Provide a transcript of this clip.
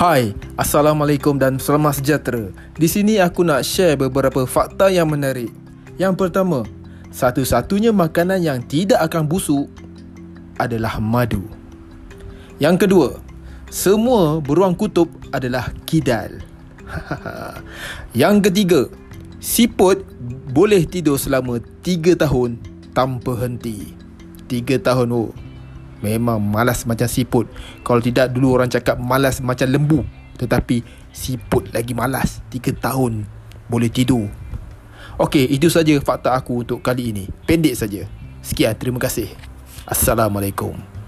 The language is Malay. Hai, Assalamualaikum dan selamat sejahtera. Di sini aku nak share beberapa fakta yang menarik. Yang pertama, satu-satunya makanan yang tidak akan busuk adalah madu. Yang kedua, semua beruang kutub adalah kidal. Yang ketiga, siput boleh tidur selama 3 tahun tanpa henti. 3 tahun oh. Memang malas macam siput. Kalau tidak, dulu orang cakap malas macam lembu, tetapi siput lagi malas. 3 tahun boleh tidur. Okey, itu saja fakta aku untuk kali ini. Pendek saja. Sekian, terima kasih. Assalamualaikum.